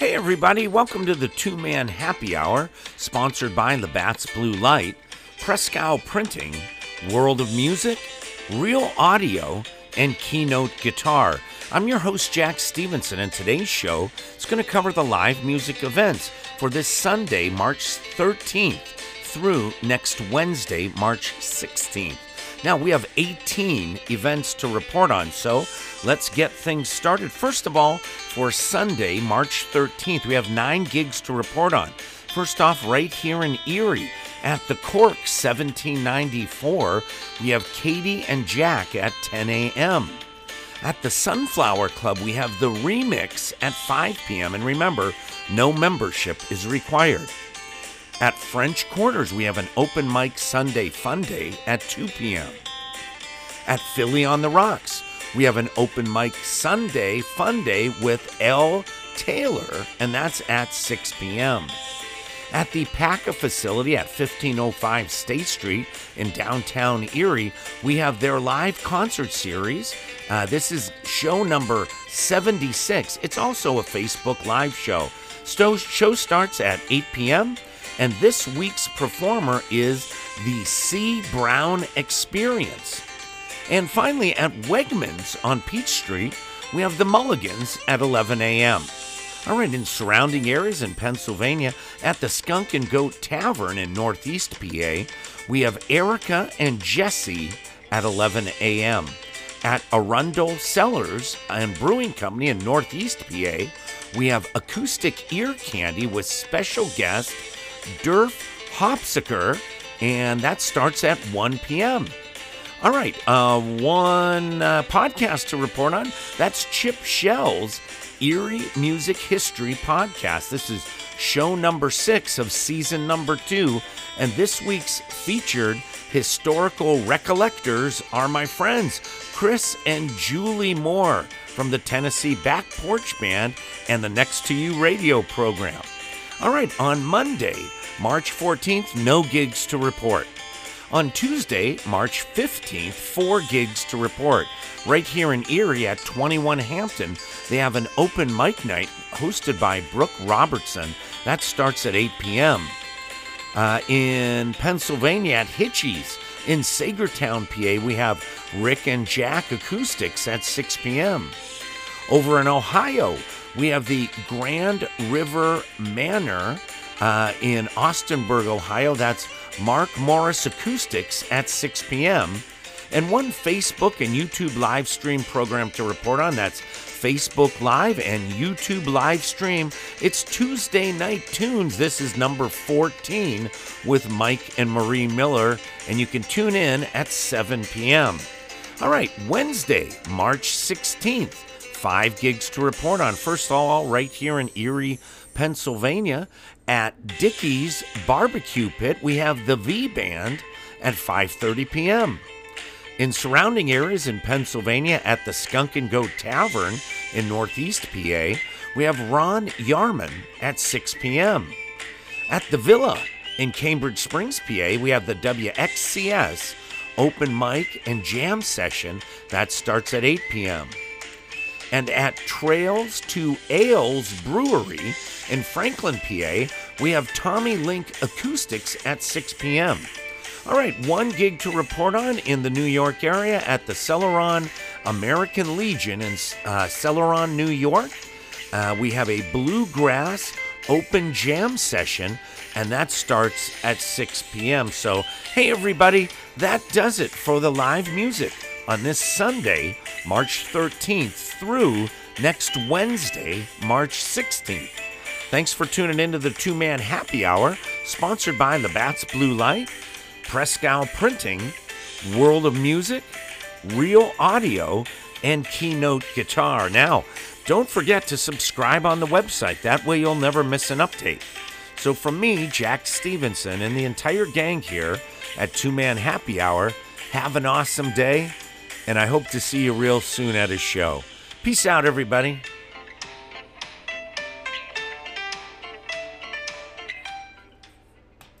Hey everybody, welcome to the Two Man Happy Hour, sponsored by Labatt's Blue Light, Prescott Printing, World of Music, Real Audio, and Keynote Guitar. I'm your host, Jack Stevenson, and today's show is going to cover the live music events for this Sunday, March 13th, through next Wednesday, March 16th. Now, we have 18 events to report on, so let's get things started. First of all, for Sunday, March 13th, we have 9 gigs to report on. First off, right here in Erie, at the Cork 1794, we have Katie and Jack at 10 a.m. At the Sunflower Club, we have the Remix at 5 p.m. And remember, no membership is required. At French Quarters, we have an open mic Sunday Fun Day at 2 p.m. At Philly on the Rocks, we have an open mic Sunday Fun Day with L. Taylor, and that's at 6 p.m. At the PACA facility at 1505 State Street in downtown Erie, we have their live concert series. This is show number 76. It's also a Facebook Live show. Show starts at 8 p.m., and this week's performer is the C. Brown Experience. And finally, at Wegmans on Peach Street, we have the Mulligans at 11 a.m. All right, in surrounding areas in Pennsylvania, at the Skunk and Goat Tavern in Northeast PA, we have Erica and Jesse at 11 a.m. At Arundel Cellars and Brewing Company in Northeast PA, we have Acoustic Ear Candy with special guest Derf Hopsicker, and that starts at 1 p.m. All right, one podcast to report on, that's Chip Shell's Eerie Music History Podcast. This is show number 6 of season number 2, and this week's featured historical recollectors are my friends, Chris and Julie Moore from the Tennessee Back Porch Band and the Next To You Radio Program. All right, on Monday, March 14th, no gigs to report. On Tuesday, March 15th, 4 gigs to report. Right here in Erie at 21 Hampton, they have an open mic night hosted by Brooke Robertson. That starts at 8 p.m. In Pennsylvania at Hitchie's, in Sagertown, PA, we have Rick and Jack Acoustics at 6 p.m. Over in Ohio, we have the Grand River Manor in Austinburg, Ohio. That's Mark Morris Acoustics at 6 p.m. And one Facebook and YouTube live stream program to report on. That's Facebook Live and YouTube live stream. It's Tuesday Night Tunes. This is number 14 with Mike and Marie Miller. And you can tune in at 7 p.m. All right, Wednesday, March 16th. 5 gigs to report on. First of all, right here in Erie, Pennsylvania, at Dickey's Barbecue Pit, we have the V Band at 5:30 p.m. In surrounding areas in Pennsylvania, at the Skunk and Goat Tavern in Northeast PA, we have Ron Yarman at 6 p.m. At the Villa in Cambridge Springs, PA, we have the WXCS Open Mic and Jam Session. That starts at 8 p.m. And at Trails to Ales Brewery in Franklin, PA, we have Tommy Link Acoustics at 6 p.m. All right, one gig to report on in the New York area at the Celeron American Legion in Celeron, New York. We have a Bluegrass Open Jam Session, and that starts at 6 p.m. So, hey everybody, that does it for the live music on this Sunday, March 13th, through next Wednesday, March 16th. Thanks for tuning in to the Two Man Happy Hour, sponsored by Labatt's Blue Light, Prescott Printing, World of Music, Real Audio, and Keynote Guitar. Now, don't forget to subscribe on the website. That way you'll never miss an update. So from me, Jack Stevenson, and the entire gang here at Two Man Happy Hour, have an awesome day. And I hope to see you real soon at his show. Peace out, everybody.